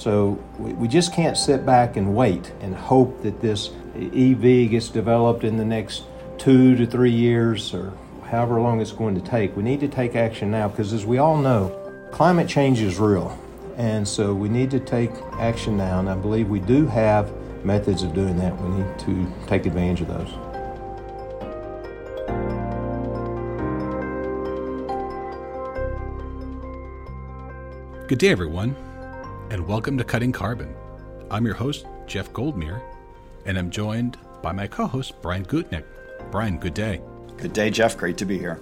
So we just can't sit back and wait and hope that this EV gets developed in the next 2 to 3 years or however long it's going to take. We need to take action now because, as we all know, climate change is real. And so we need to take action now, and I believe we do have methods of doing that. We need to take advantage of those. Good day, everyone, and welcome to Cutting Carbon. I'm your host, Jeff Goldmere, and I'm joined by my co-host, Brian Gutnick. Brian, good day. Good day, Jeff. Great to be here.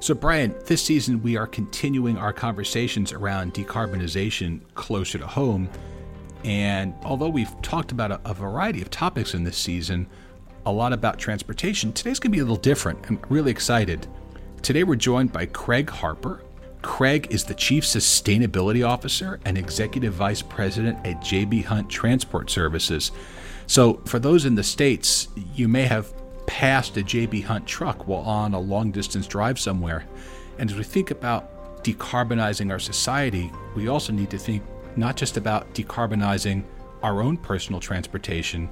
So, Brian, this season we are continuing our conversations around decarbonization closer to home. And although we've talked about a variety of topics in this season, a lot about transportation, today's going to be a little different. I'm really excited. Today we're joined by Craig Harper. Craig is the Chief Sustainability Officer and Executive Vice President at J.B. Hunt Transport Services. So for those in the States, you may have passed a J.B. Hunt truck while on a long-distance drive somewhere. And as we think about decarbonizing our society, we also need to think not just about decarbonizing our own personal transportation,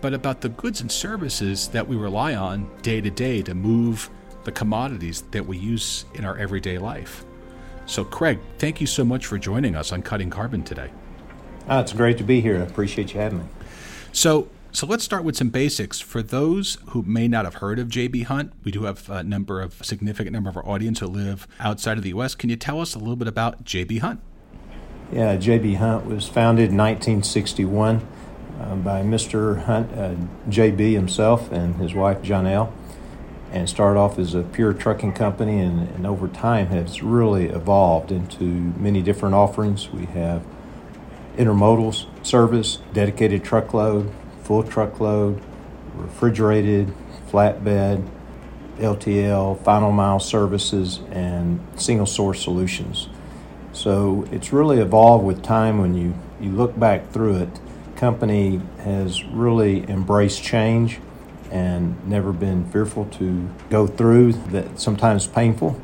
but about the goods and services that we rely on day to day to move the commodities that we use in our everyday life. So, Craig, thank you so much for joining us on Cutting Carbon today. It's great to be here. I appreciate you having me. So let's start with some basics. For those who may not have heard of J.B. Hunt, we do have a significant number of our audience who live outside of the U.S. Can you tell us a little bit about J.B. Hunt? Yeah, J.B. Hunt was founded in 1961 by Mr. Hunt, J.B. himself, and his wife, Johnelle, and started off as a pure trucking company and over time has really evolved into many different offerings. We have intermodal service, dedicated truckload, full truckload, refrigerated, flatbed, LTL, final mile services, and single source solutions. So it's really evolved with time. When you look back through it, the company has really embraced change and never been fearful to go through that, sometimes painful,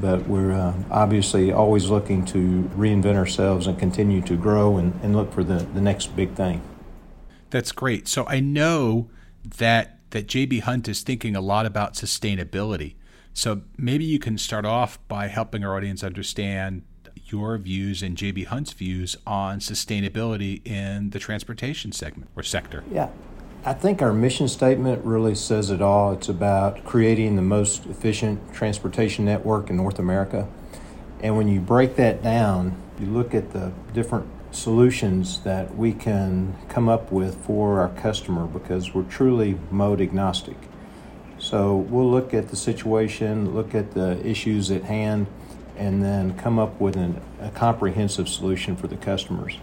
but we're obviously always looking to reinvent ourselves and continue to grow and look for the next big thing. That's great. So I know that J.B. Hunt is thinking a lot about sustainability. So maybe you can start off by helping our audience understand your views and J.B. Hunt's views on sustainability in the transportation segment or sector. Yeah, I think our mission statement really says it all. It's about creating the most efficient transportation network in North America. And when you break that down, you look at the different solutions that we can come up with for our customer because we're truly mode agnostic. So we'll look at the situation, look at the issues at hand, and then come up with a comprehensive solution for the customers.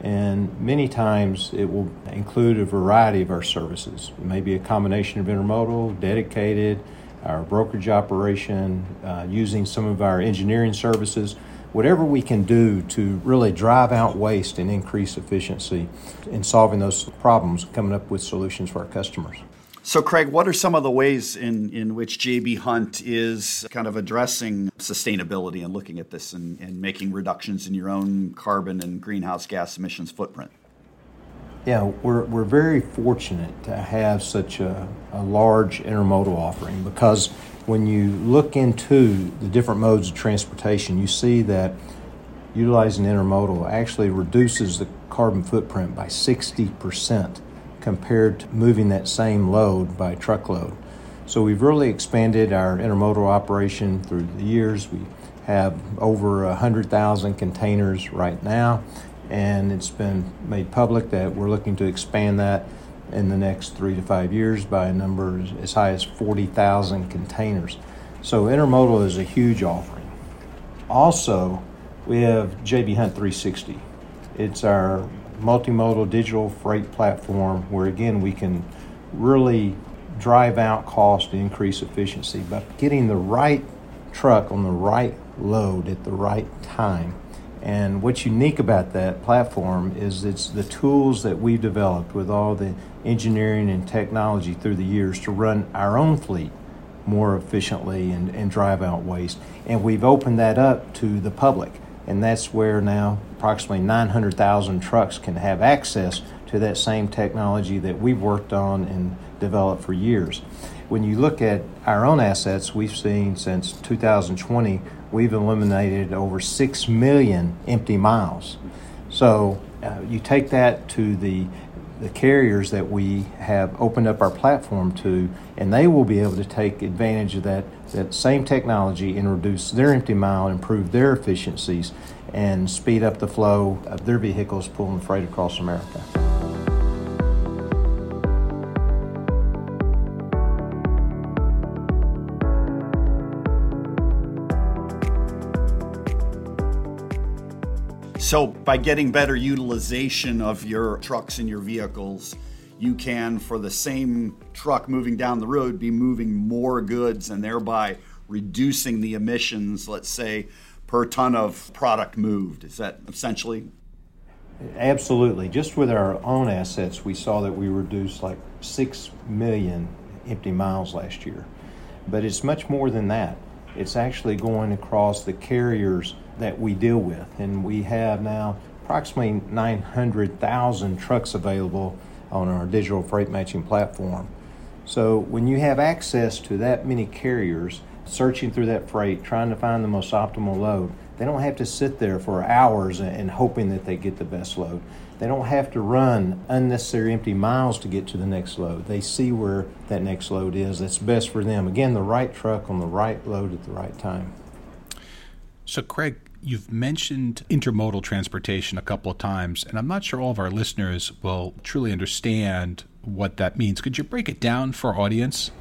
And many times it will include a variety of our services. It may be a combination of intermodal, dedicated, our brokerage operation, using some of our engineering services, whatever we can do to really drive out waste and increase efficiency in solving those problems, coming up with solutions for our customers. So, Craig, what are some of the ways in which J.B. Hunt is kind of addressing sustainability and looking at this and making reductions in your own carbon and greenhouse gas emissions footprint? Yeah, we're very fortunate to have such a large intermodal offering because when you look into the different modes of transportation, you see that utilizing intermodal actually reduces the carbon footprint by 60%. Compared to moving that same load by truckload. So we've really expanded our intermodal operation through the years. We have over 100,000 containers right now, and it's been made public that we're looking to expand that in the next 3 to 5 years by a number as high as 40,000 containers. So intermodal is a huge offering. Also, we have J.B. Hunt 360. It's our multimodal digital freight platform where, again, we can really drive out cost and increase efficiency by getting the right truck on the right load at the right time. And what's unique about that platform is it's the tools that we've developed with all the engineering and technology through the years to run our own fleet more efficiently and drive out waste. And we've opened that up to the public. and that's where now approximately 900,000 trucks can have access to that same technology that we've worked on and developed for years. When you look at our own assets, we've seen since 2020, we've eliminated over 6 million empty miles. So you take that to the carriers that we have opened up our platform to, and they will be able to take advantage of that same technology and reduce their empty mile, improve their efficiencies, and speed up the flow of their vehicles pulling freight across America. So by getting better utilization of your trucks and your vehicles, you can, for the same truck moving down the road, be moving more goods and thereby reducing the emissions, let's say, per ton of product moved. Is that essentially? Absolutely. Just with our own assets, we saw that we reduced like 6 million empty miles last year. But it's much more than that. It's actually going across the carriers that we deal with, and we have now approximately 900,000 trucks available on our digital freight matching platform. So when you have access to that many carriers searching through that freight, trying to find the most optimal load, they don't have to sit there for hours and hoping that they get the best load. They don't have to run unnecessary empty miles to get to the next load. They see where that next load is that's best for them. Again, the right truck on the right load at the right time. So, Craig, you've mentioned intermodal transportation a couple of times, and I'm not sure all of our listeners will truly understand what that means. Could you break it down for our audience?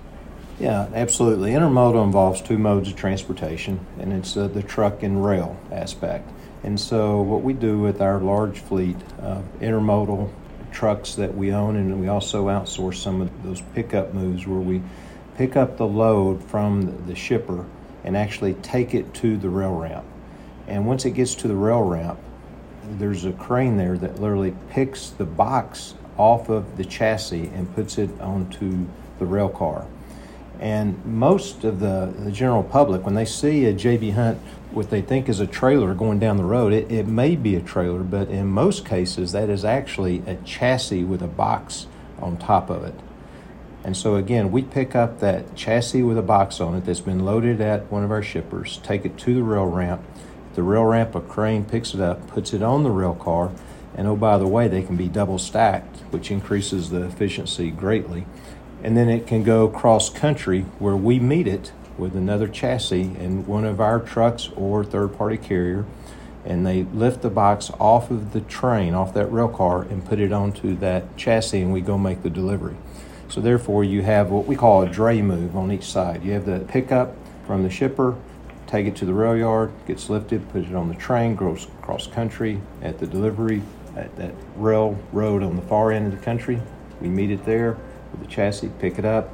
Yeah, absolutely. Intermodal involves two modes of transportation, and it's the truck and rail aspect. And so what we do with our large fleet of intermodal trucks that we own, and we also outsource some of those pickup moves where we pick up the load from the shipper and actually take it to the rail ramp. And once it gets to the rail ramp, there's a crane there that literally picks the box off of the chassis and puts it onto the rail car. And most of the general public, when they see a J.B. Hunt, what they think is a trailer going down the road, it may be a trailer, but in most cases, that is actually a chassis with a box on top of it. And so again, we pick up that chassis with a box on it that's been loaded at one of our shippers, take it to the rail ramp. The rail ramp, a crane picks it up, puts it on the rail car, and oh, by the way, they can be double stacked, which increases the efficiency greatly. And then it can go cross-country where we meet it with another chassis in one of our trucks or third-party carrier, and they lift the box off of the train, off that rail car, and put it onto that chassis, and we go make the delivery. So therefore, you have what we call a dray move on each side. You have the pickup from the shipper, take it to the rail yard, gets lifted, put it on the train, goes cross-country at the delivery at that railroad on the far end of the country. We meet it there with the chassis, pick it up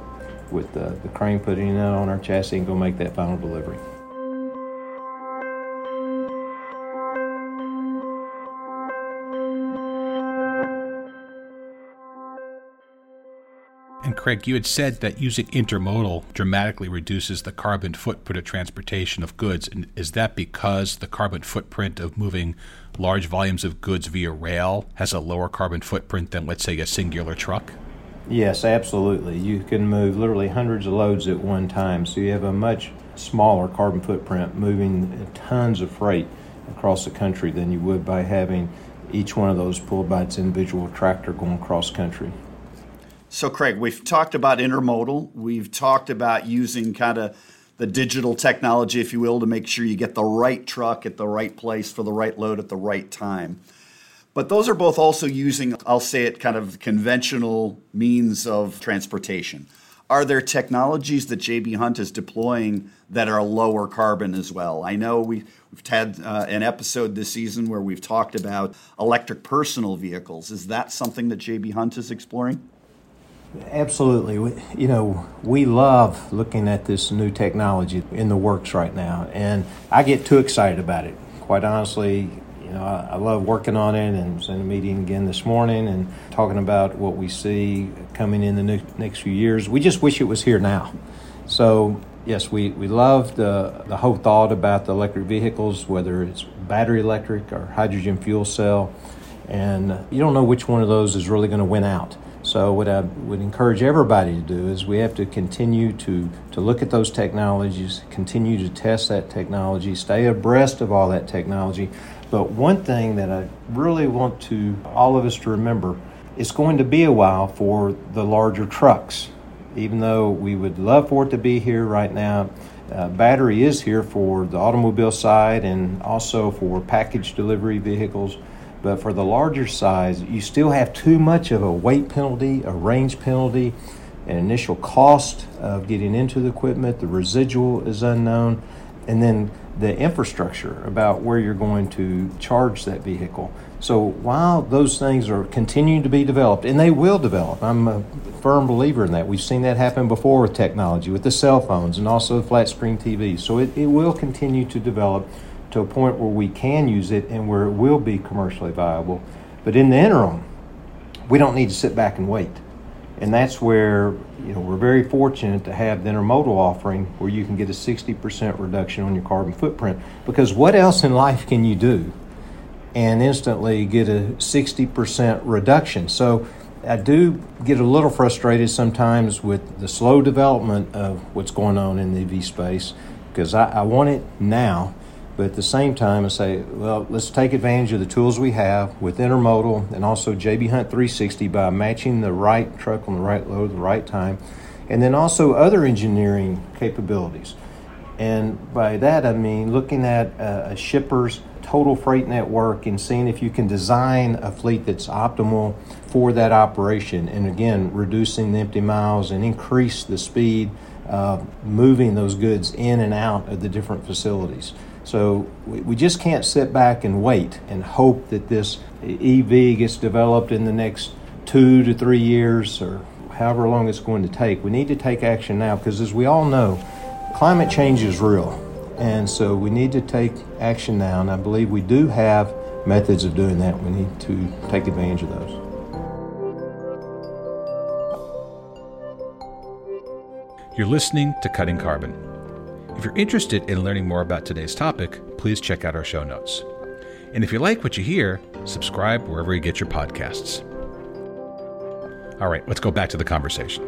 with the crane, putting it on our chassis, and go make that final delivery. And Craig, you had said that using intermodal dramatically reduces the carbon footprint of transportation of goods. And is that because the carbon footprint of moving large volumes of goods via rail has a lower carbon footprint than, let's say, a singular truck? Yes, absolutely. You can move literally hundreds of loads at one time, so you have a much smaller carbon footprint moving tons of freight across the country than you would by having each one of those pulled by its individual tractor going cross-country. So, Craig, we've talked about intermodal. We've talked about using kind of the digital technology, if you will, to make sure you get the right truck at the right place for the right load at the right time. But those are both also using, I'll say it, kind of conventional means of transportation. Are there technologies that J.B. Hunt is deploying that are lower carbon as well? I know we've had an episode this season where we've talked about electric personal vehicles. Is that something that J.B. Hunt is exploring? Absolutely. We love looking at this new technology in the works right now, and I get too excited about it. Quite honestly, I love working on it, and was in a meeting again this morning and talking about what we see coming in the next few years. We just wish it was here now. So Yes, we love the whole thought about the electric vehicles, whether it's battery electric or hydrogen fuel cell, and you don't know which one of those is really going to win out. So what I would encourage everybody to do is we have to continue to look at those technologies, continue to test that technology, stay abreast of all that technology. But one thing that I really want to all of us to remember, it's going to be a while for the larger trucks. Even though we would love for it to be here right now, battery is here for the automobile side and also for package delivery vehicles. But for the larger size, you still have too much of a weight penalty, a range penalty, an initial cost of getting into the equipment, the residual is unknown, and then the infrastructure about where you're going to charge that vehicle. So while those things are continuing to be developed, and they will develop, I'm a firm believer in that. We've seen that happen before with technology, with the cell phones and also flat screen TVs. So it will continue to develop to a point where we can use it and where it will be commercially viable. But in the interim, we don't need to sit back and wait. And that's where, you know, we're very fortunate to have the intermodal offering where you can get a 60% reduction on your carbon footprint, because what else in life can you do and instantly get a 60% reduction? So I do get a little frustrated sometimes with the slow development of what's going on in the EV space, because I want it now. But at the same time, I say, well, let's take advantage of the tools we have with intermodal and also J.B. Hunt 360 by matching the right truck on the right load at the right time, and then also other engineering capabilities. And by that, I mean looking at a shipper's total freight network and seeing if you can design a fleet that's optimal for that operation. And again, reducing the empty miles and increase the speed of moving those goods in and out of the different facilities. So we just can't sit back and wait and hope that this EV gets developed in the next 2 to 3 years or however long it's going to take. We need to take action now, because as we all know, climate change is real. And so we need to take action now. And I believe we do have methods of doing that. We need to take advantage of those. You're listening to Cutting Carbon. If you're interested in learning more about today's topic, please check out our show notes. And if you like what you hear, subscribe wherever you get your podcasts. All right, let's go back to the conversation.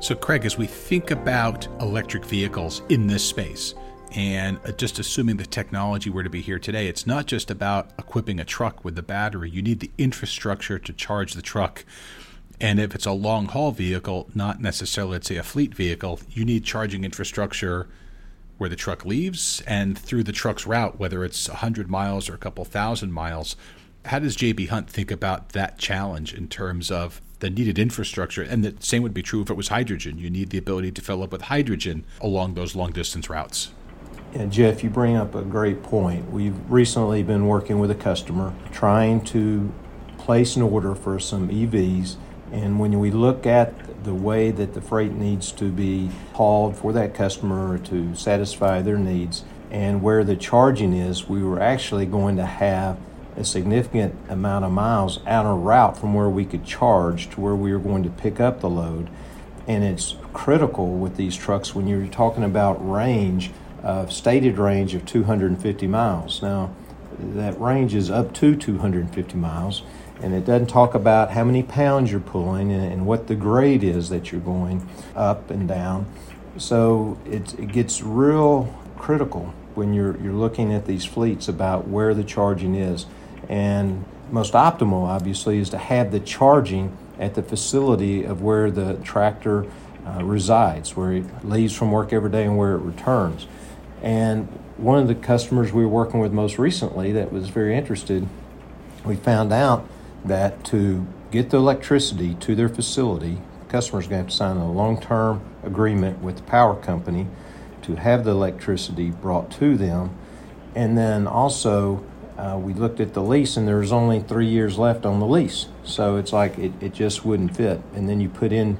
So, Craig, as we think about electric vehicles in this space, and just assuming the technology were to be here today, it's not just about equipping a truck with the battery. You need the infrastructure to charge the truck. And if it's a long-haul vehicle, not necessarily, let's say, a fleet vehicle, you need charging infrastructure where the truck leaves and through the truck's route, whether it's 100 miles or a couple thousand miles. How does J.B. Hunt think about that challenge in terms of the needed infrastructure? And the same would be true if it was hydrogen. You need the ability to fill up with hydrogen along those long-distance routes. And Jeff, you bring up a great point. We've recently been working with a customer trying to place an order for some EVs. And when we look at the way that the freight needs to be hauled for that customer to satisfy their needs and where the charging is, we were actually going to have a significant amount of miles out of route from where we could charge to where we were going to pick up the load. And it's critical with these trucks when you're talking about range, of stated range of 250 miles. Now, that range is up to 250 miles, and it doesn't talk about how many pounds you're pulling and what the grade is that you're going up and down. So it gets real critical when you're looking at these fleets about where the charging is. And most optimal, obviously, is to have the charging at the facility of where the tractor resides, where it leaves from work every day and where it returns. And one of the customers we were working with most recently that was very interested, we found out that to get the electricity to their facility, the customer's going to have to sign a long-term agreement with the power company to have the electricity brought to them. And then also we looked at the lease, and there was only 3 years left on the lease. So it's like it just wouldn't fit. And then you put in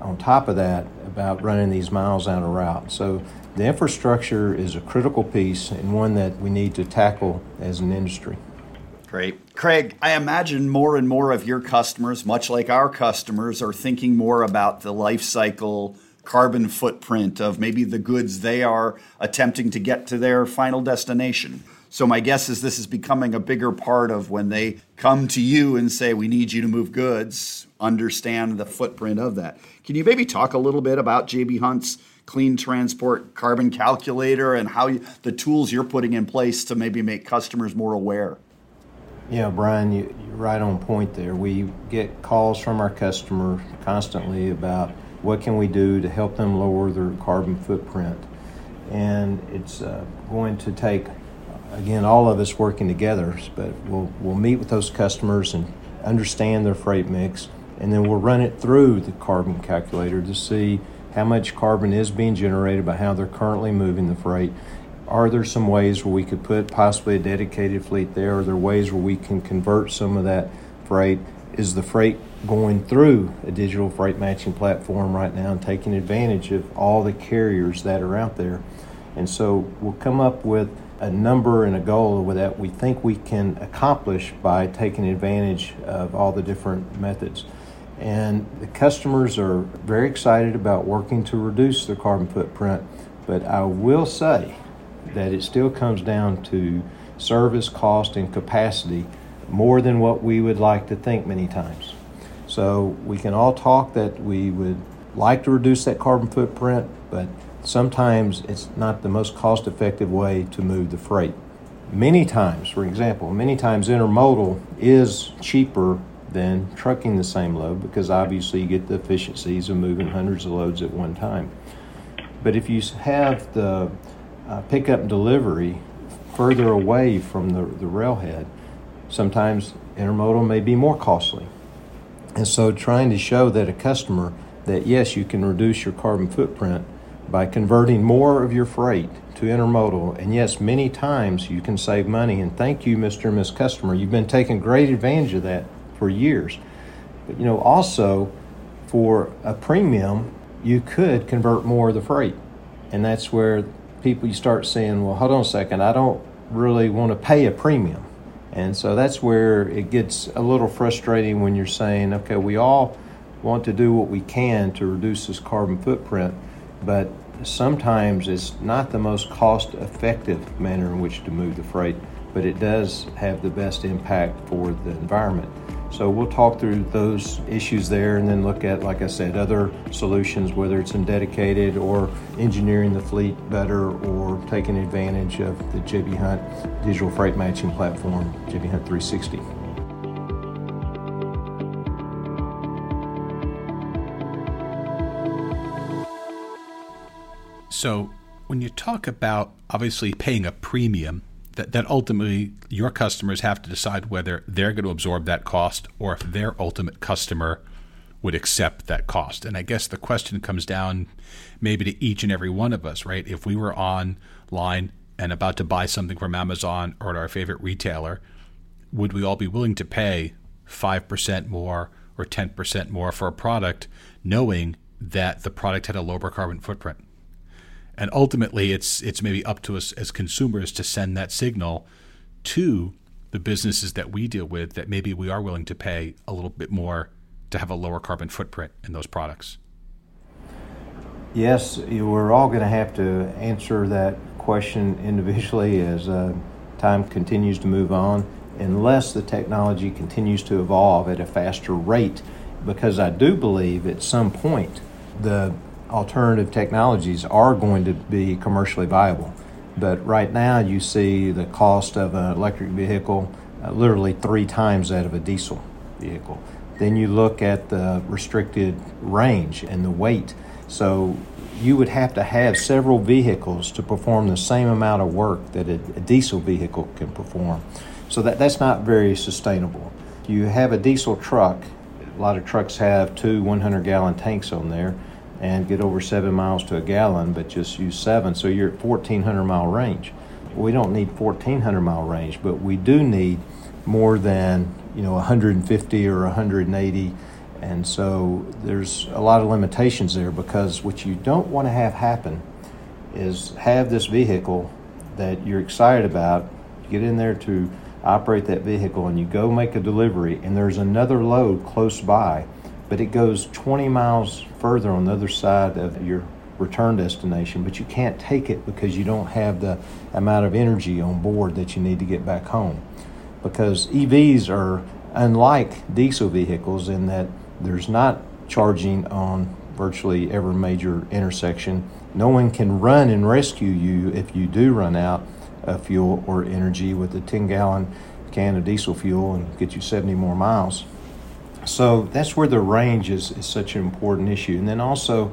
on top of that about running these miles out of route. So the infrastructure is a critical piece and one that we need to tackle as an industry. Great. Craig, I imagine more and more of your customers, much like our customers, are thinking more about the life cycle carbon footprint of maybe the goods they are attempting to get to their final destination. So my guess is this is becoming a bigger part of when they come to you and say, we need you to move goods, understand the footprint of that. Can you maybe talk a little bit about J.B. Hunt's Clean Transport Carbon Calculator and how the tools you're putting in place to maybe make customers more aware? Yeah, Brian, you're right on point there. We get calls from our customers constantly about what can we do to help them lower their carbon footprint. And it's going to take, again, all of us working together, but we'll meet with those customers and understand their freight mix, and then we'll run it through the carbon calculator to see how much carbon is being generated by how they're currently moving the freight. Are there some ways where we could put possibly a dedicated fleet there? Are there ways where we can convert some of that freight? Is the freight going through a digital freight matching platform right now and taking advantage of all the carriers that are out there? And so we'll come up with a number and a goal that we think we can accomplish by taking advantage of all the different methods. And the customers are very excited about working to reduce their carbon footprint, but I will say that it still comes down to service, cost, and capacity more than what we would like to think many times. So we can all talk that we would like to reduce that carbon footprint, but sometimes it's not the most cost-effective way to move the freight. Many times, for example, intermodal is cheaper than trucking the same load because obviously you get the efficiencies of moving hundreds of loads at one time. But if you have the pickup and delivery further away from the railhead, sometimes intermodal may be more costly. And so trying to show that a customer that, yes, you can reduce your carbon footprint by converting more of your freight to intermodal, and yes, many times you can save money, and thank you, Mr. and Ms. Customer. You've been taking great advantage of that for years. But, you know, also for a premium, you could convert more of the freight, and that's where people, you start saying, well, hold on a second, I don't really want to pay a premium. And so that's where it gets a little frustrating when you're saying, okay, we all want to do what we can to reduce this carbon footprint, but sometimes it's not the most cost-effective manner in which to move the freight, but it does have the best impact for the environment. So we'll talk through those issues there and then look at, like I said, other solutions, whether it's in dedicated or engineering the fleet better or taking advantage of the J.B. Hunt digital freight matching platform, J.B. Hunt 360. So when you talk about obviously paying a premium, that ultimately your customers have to decide whether they're going to absorb that cost or if their ultimate customer would accept that cost. And I guess the question comes down maybe to each and every one of us, right? If we were online and about to buy something from Amazon or at our favorite retailer, would we all be willing to pay 5% more or 10% more for a product knowing that the product had a lower carbon footprint? And ultimately, it's maybe up to us as consumers to send that signal to the businesses that we deal with that maybe we are willing to pay a little bit more to have a lower carbon footprint in those products. Yes, we're all going to have to answer that question individually as time continues to move on, unless the technology continues to evolve at a faster rate, because I do believe at some point the alternative technologies are going to be commercially viable. But right now you see the cost of an electric vehicle literally 3 times that of a diesel vehicle. Then you look at the restricted range and the weight. So you would have to have several vehicles to perform the same amount of work that a diesel vehicle can perform. So that's not very sustainable. You have a diesel truck, a lot of trucks have 2 100-gallon tanks on there, and get over 7 miles to a gallon, but just use 7, so you're at 1,400-mile range. We don't need 1,400-mile range, but we do need more than 150 or 180, and so there's a lot of limitations there, because what you don't want to have happen is have this vehicle that you're excited about, get in there to operate that vehicle and you go make a delivery and there's another load close by, but it goes 20 miles further on the other side of your return destination, but you can't take it because you don't have the amount of energy on board that you need to get back home. Because EVs are unlike diesel vehicles in that there's not charging on virtually every major intersection. No one can run and rescue you if you do run out of fuel or energy with a 10-gallon can of diesel fuel and get you 70 more miles. So that's where the range is such an important issue. And then also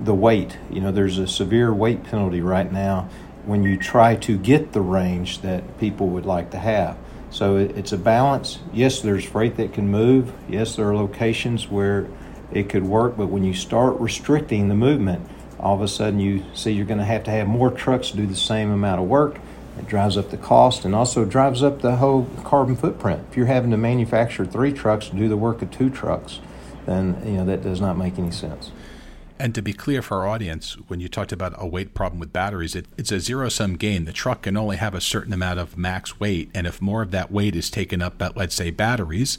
the weight. You know, there's a severe weight penalty right now when you try to get the range that people would like to have. So it's a balance. Yes, there's freight that can move. Yes, there are locations where it could work. But when you start restricting the movement, all of a sudden you see you're going to have more trucks do the same amount of work. It drives up the cost and also drives up the whole carbon footprint. If you're having to manufacture 3 trucks to do the work of 2 trucks, then you know that does not make any sense. And to be clear for our audience, when you talked about a weight problem with batteries, it's a zero-sum game. The truck can only have a certain amount of max weight, and if more of that weight is taken up by, let's say, batteries,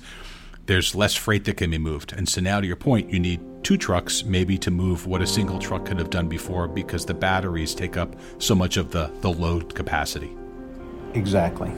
there's less freight that can be moved. And so now, to your point, you need 2 trucks maybe to move what a single truck could have done before because the batteries take up so much of the load capacity. Exactly.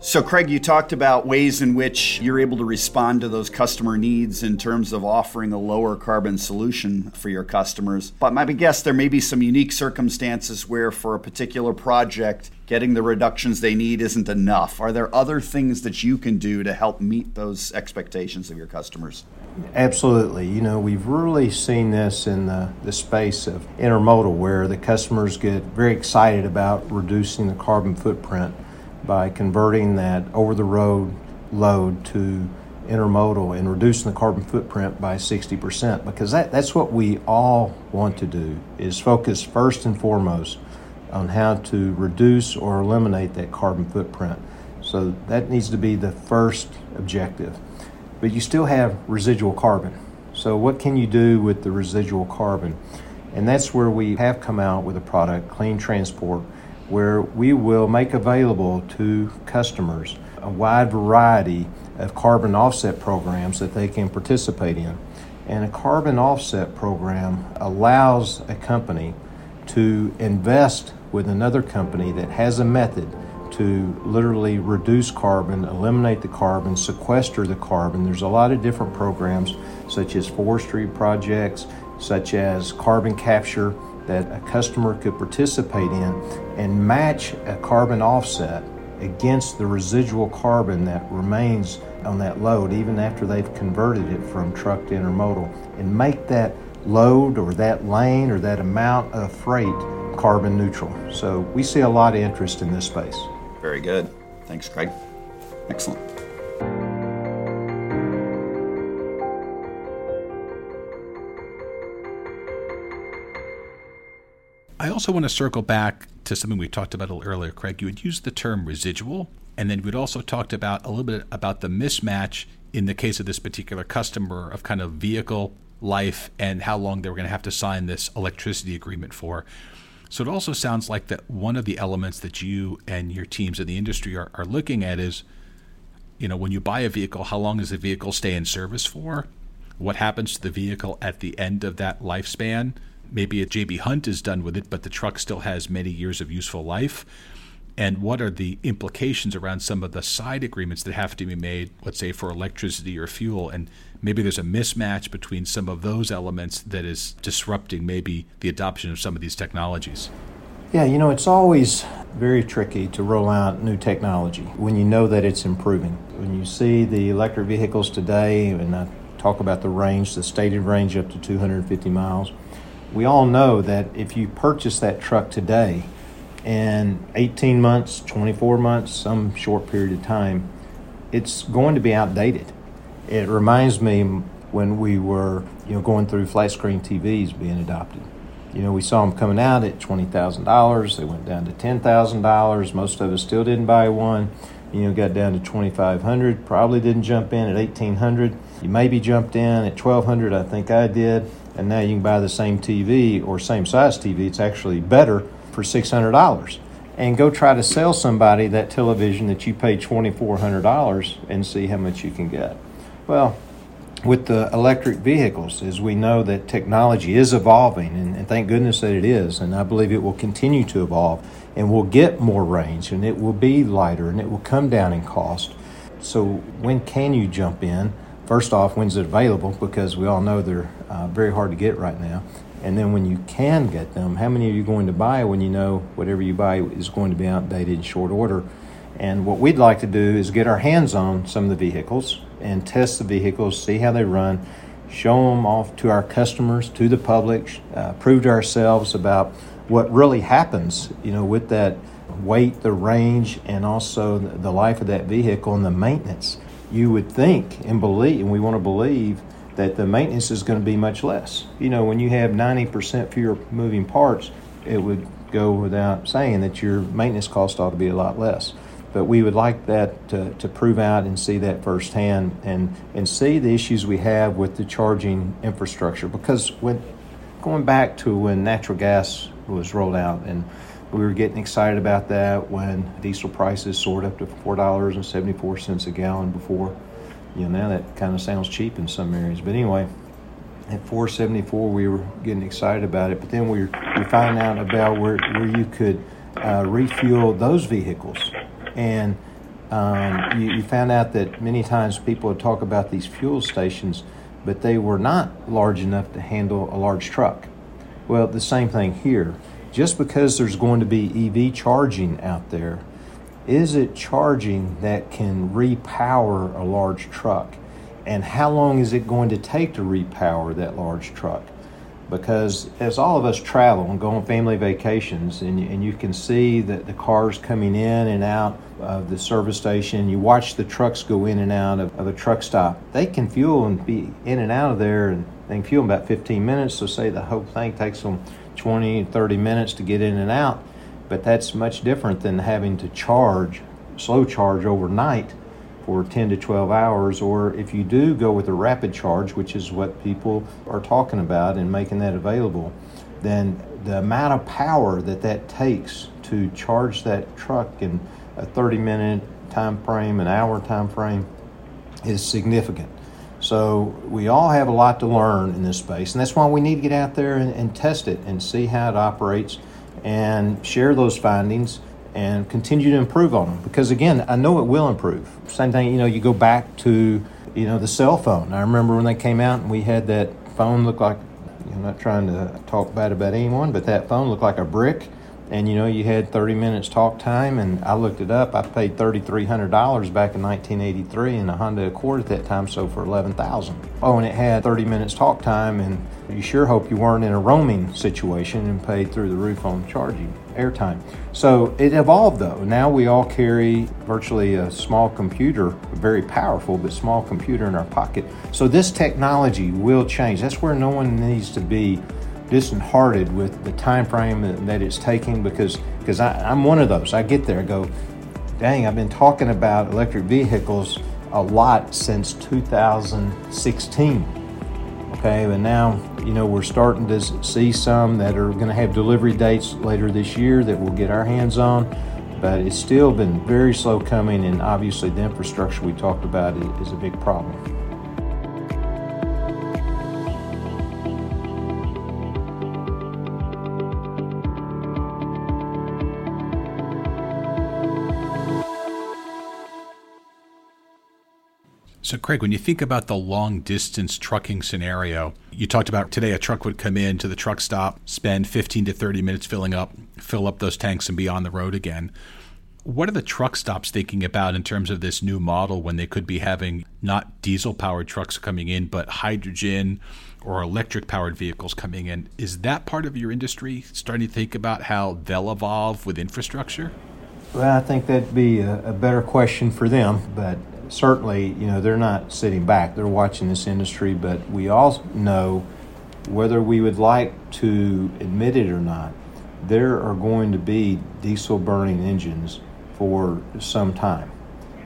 So, Craig, you talked about ways in which you're able to respond to those customer needs in terms of offering a lower carbon solution for your customers. But my big guess, there may be some unique circumstances where for a particular project, getting the reductions they need isn't enough. Are there other things that you can do to help meet those expectations of your customers? Absolutely. You know, we've really seen this in the space of intermodal, where the customers get very excited about reducing the carbon footprint by converting that over-the-road load to intermodal and reducing the carbon footprint by 60%, because that's what we all want to do, is focus first and foremost on how to reduce or eliminate that carbon footprint. So that needs to be the first objective. But you still have residual carbon. So what can you do with the residual carbon? And that's where we have come out with a product, Clean Transport, where we will make available to customers a wide variety of carbon offset programs that they can participate in. And a carbon offset program allows a company to invest with another company that has a method to literally reduce carbon, eliminate the carbon, sequester the carbon. There's a lot of different programs, such as forestry projects, such as carbon capture, that a customer could participate in and match a carbon offset against the residual carbon that remains on that load, even after they've converted it from truck to intermodal, and make that load or that lane or that amount of freight carbon neutral. So we see a lot of interest in this space. Very good. Thanks, Craig. Excellent. I also want to circle back to something we talked about a little earlier, Craig. You had used the term residual, and then we'd also talked about a little bit about the mismatch in the case of this particular customer of kind of vehicle life and how long they were going to have to sign this electricity agreement for. So it also sounds like that one of the elements that you and your teams in the industry are looking at is, you know, when you buy a vehicle, how long does the vehicle stay in service for? What happens to the vehicle at the end of that lifespan? Maybe a J.B. Hunt is done with it, but the truck still has many years of useful life. And what are the implications around some of the side agreements that have to be made, let's say, for electricity or fuel? And maybe there's a mismatch between some of those elements that is disrupting maybe the adoption of some of these technologies. Yeah, you know, it's always very tricky to roll out new technology when you know that it's improving. When you see the electric vehicles today, and I talk about the range, the stated range up to 250 miles, we all know that if you purchase that truck today, in 18 months, 24 months, some short period of time, it's going to be outdated. It reminds me when we were, you know, going through flat screen TVs being adopted. You know, we saw them coming out at $20,000. They went down to $10,000. Most of us still didn't buy one. You know, got down to $2,500. Probably didn't jump in at $1,800. You maybe jumped in at $1,200. I think I did. And now you can buy the same TV or same size TV. It's actually better for $600 and go try to sell somebody that television that you paid $2,400 and see how much you can get. Well, with the electric vehicles, as we know that technology is evolving, and thank goodness that it is, and I believe it will continue to evolve, and we'll get more range, and it will be lighter, and it will come down in cost. So when can you jump in? First off, when's it available? Because we all know they're very hard to get right now. And then when you can get them, how many are you going to buy when you know whatever you buy is going to be outdated in short order? And what we'd like to do is get our hands on some of the vehicles and test the vehicles, see how they run, show them off to our customers, to the public, prove to ourselves about what really happens, you know, with that weight, the range, and also the life of that vehicle and the maintenance. You would think and believe, and we want to believe, that the maintenance is going to be much less. You know, when you have 90% fewer moving parts, it would go without saying that your maintenance cost ought to be a lot less. But we would like that to prove out and see that firsthand, and see the issues we have with the charging infrastructure. Because when going back to when natural gas was rolled out, and we were getting excited about that when diesel prices soared up to $4.74 a gallon before. You know, now that kind of sounds cheap in some areas. But anyway, at $4.74, we were getting excited about it. But then we find out about where you could refuel those vehicles. And you found out that many times people would talk about these fuel stations, but they were not large enough to handle a large truck. Well, the same thing here. Just because there's going to be EV charging out there, is it charging that can repower a large truck? And how long is it going to take to repower that large truck? Because as all of us travel and go on family vacations, and you can see that the cars coming in and out of the service station, you watch the trucks go in and out of a truck stop. They can fuel and be in and out of there, and they can fuel in about 15 minutes. So say the whole thing takes them 20, 30 minutes to get in and out. But that's much different than having to slow charge overnight for 10 to 12 hours, or if you do go with a rapid charge, which is what people are talking about and making that available, then the amount of power that takes to charge that truck in a 30-minute time frame, an hour time frame, is significant. So we all have a lot to learn in this space, and that's why we need to get out there and test it and see how it operates and share those findings and continue to improve on them, because again, I know it will improve. Same thing, you know, you go back to, you know, the cell phone. I remember when they came out and we had that phone look like, I'm not trying to talk bad about anyone, but that phone looked like a brick, and you know, you had 30 minutes talk time, and I looked it up. I paid $3,300 back in 1983 in a Honda Accord at that time, so for $11,000. Oh, and it had 30 minutes talk time, and you sure hope you weren't in a roaming situation and paid through the roof on charging airtime. So it evolved though. Now we all carry virtually a small computer, a very powerful but small computer in our pocket. So this technology will change. That's where no one needs to be disheartened with the time frame that it's taking, because I'm one of those. I get there and go, dang, I've been talking about electric vehicles a lot since 2016. Okay, but now, you know, we're starting to see some that are going to have delivery dates later this year that we'll get our hands on, but it's still been very slow coming, and obviously the infrastructure we talked about is a big problem. So, Craig, when you think about the long-distance trucking scenario, you talked about today a truck would come in to the truck stop, spend 15 to 30 minutes fill up those tanks and be on the road again. What are the truck stops thinking about in terms of this new model when they could be having not diesel-powered trucks coming in, but hydrogen or electric-powered vehicles coming in? Is that part of your industry starting to think about how they'll evolve with infrastructure? Well, I think that'd be a better question for them, but certainly, you know, they're not sitting back. They're watching this industry, but we all know, whether we would like to admit it or not, there are going to be diesel-burning engines for some time.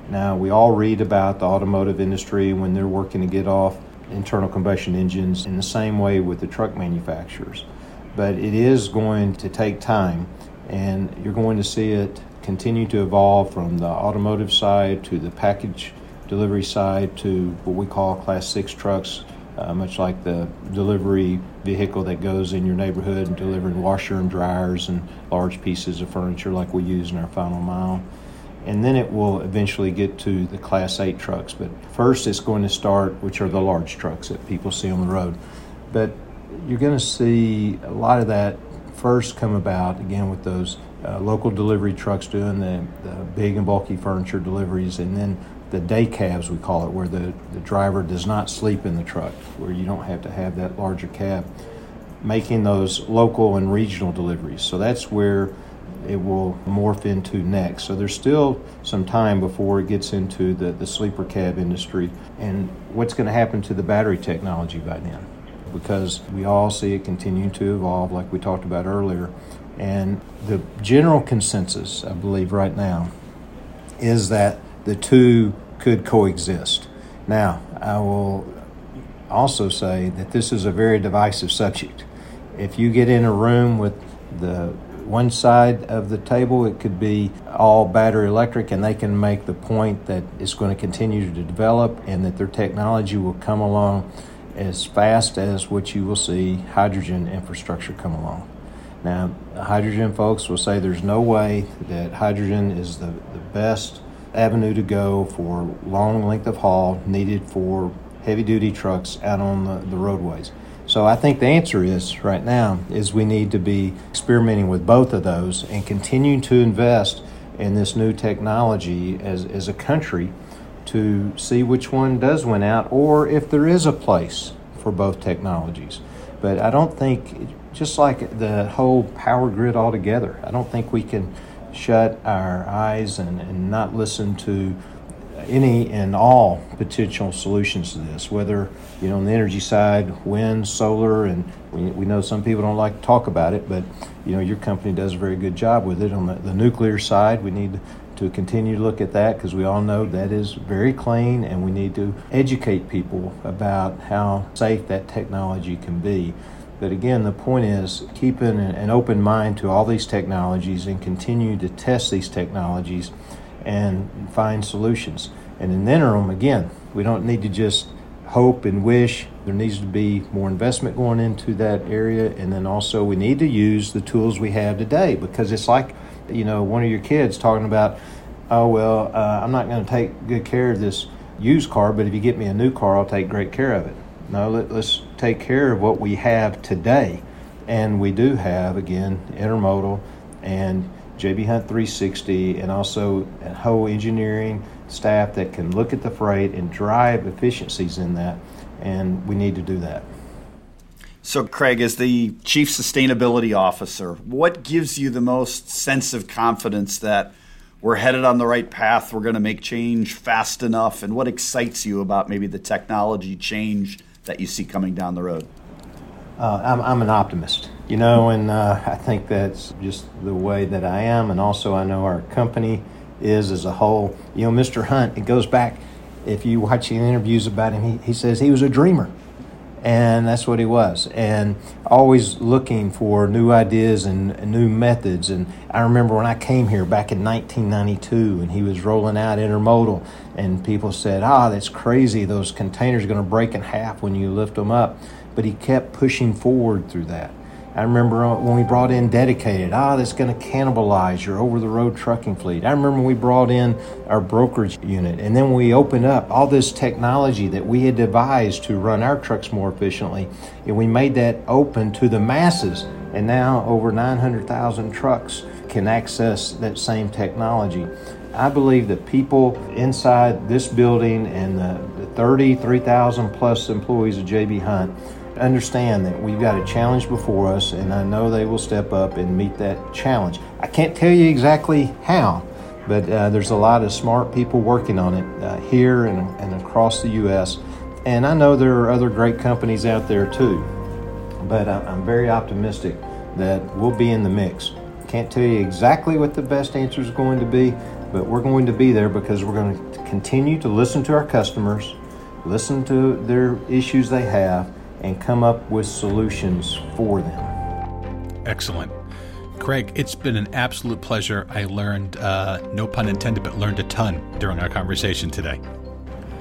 Now, we all read about the automotive industry when they're working to get off internal combustion engines, in the same way with the truck manufacturers. But it is going to take time. and you're going to see it continue to evolve from the automotive side to the package delivery side to what we call Class 6 trucks, much like the delivery vehicle that goes in your neighborhood and delivering washer and dryers and large pieces of furniture like we use in our final mile. And then it will eventually get to the Class 8 trucks. But first it's going to start, which are the large trucks that people see on the road. But you're going to see a lot of that first come about, again, with those local delivery trucks doing the big and bulky furniture deliveries, and then the day cabs, we call it, where the driver does not sleep in the truck, where you don't have to have that larger cab, making those local and regional deliveries. So that's where it will morph into next. So there's still some time before it gets into the sleeper cab industry. And what's going to happen to the battery technology by then? Because we all see it continue to evolve like we talked about earlier. And the general consensus, I believe right now, is that the two could coexist. Now, I will also say that this is a very divisive subject. If you get in a room with the one side of the table, it could be all battery electric, and they can make the point that it's going to continue to develop and that their technology will come along as fast as what you will see hydrogen infrastructure come along. Now, hydrogen folks will say there's no way that hydrogen is the best avenue to go for long length of haul needed for heavy-duty trucks out on the roadways. So I think the answer is, right now, is we need to be experimenting with both of those and continue to invest in this new technology as a country to see which one does win out or if there is a place for both technologies. But I don't think, just like the whole power grid altogether, I don't think we can shut our eyes and not listen to any and all potential solutions to this, whether, you know, on the energy side, wind, solar, and we know some people don't like to talk about it, but, you know, your company does a very good job with it. On the nuclear side, we need to continue to look at that because we all know that is very clean, and we need to educate people about how safe that technology can be. But again, the point is keeping an open mind to all these technologies and continue to test these technologies and find solutions. And in the interim, again, we don't need to just hope and wish. There needs to be more investment going into that area. And then also we need to use the tools we have today, because it's like, you know, one of your kids talking about, oh, well, I'm not going to take good care of this used car, but if you get me a new car, I'll take great care of it. No, let's take care of what we have today. And we do have, again, intermodal and J.B. Hunt 360, and also a whole engineering staff that can look at the freight and drive efficiencies in that. And we need to do that. So, Craig, as the Chief Sustainability Officer, what gives you the most sense of confidence that we're headed on the right path, we're going to make change fast enough, and what excites you about maybe the technology change that you see coming down the road? I'm an optimist, you know, and I think that's just the way that I am. And also I know our company is as a whole. You know, Mr. Hunt, it goes back, if you watch the interviews about him, he says he was a dreamer. And that's what he was, and always looking for new ideas and new methods. And I remember when I came here back in 1992, and he was rolling out intermodal, and people said, that's crazy, those containers are going to break in half when you lift them up. But he kept pushing forward through that. I remember when we brought in dedicated, that's going to cannibalize your over-the-road trucking fleet. I remember when we brought in our brokerage unit, and then we opened up all this technology that we had devised to run our trucks more efficiently, and we made that open to the masses. And now over 900,000 trucks can access that same technology. I believe the people inside this building and the 33,000 plus employees of J.B. Hunt understand that we've got a challenge before us, and I know they will step up and meet that challenge. I can't tell you exactly how, but there's a lot of smart people working on it here and across the U.S., and I know there are other great companies out there too, but I'm very optimistic that we'll be in the mix. Can't tell you exactly what the best answer is going to be, but we're going to be there because we're going to continue to listen to our customers, listen to their issues they have, and come up with solutions for them. Excellent. Craig, it's been an absolute pleasure. I learned, no pun intended, but learned a ton during our conversation today.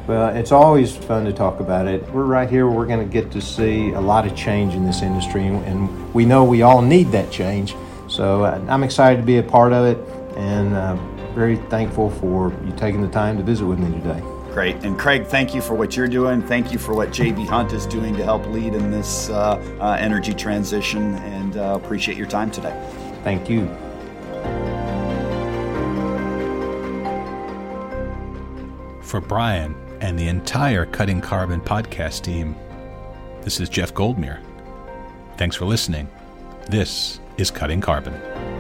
Well, it's always fun to talk about it. We're right here. We're going to get to see a lot of change in this industry, and we know we all need that change. So I'm excited to be a part of it, and very thankful for you taking the time to visit with me today. Great. And Craig, thank you for what you're doing. Thank you for what J.B. Hunt is doing to help lead in this energy transition, and appreciate your time today. Thank you. For Brian and the entire Cutting Carbon podcast team, this is Jeff Goldmere. Thanks for listening. This is Cutting Carbon.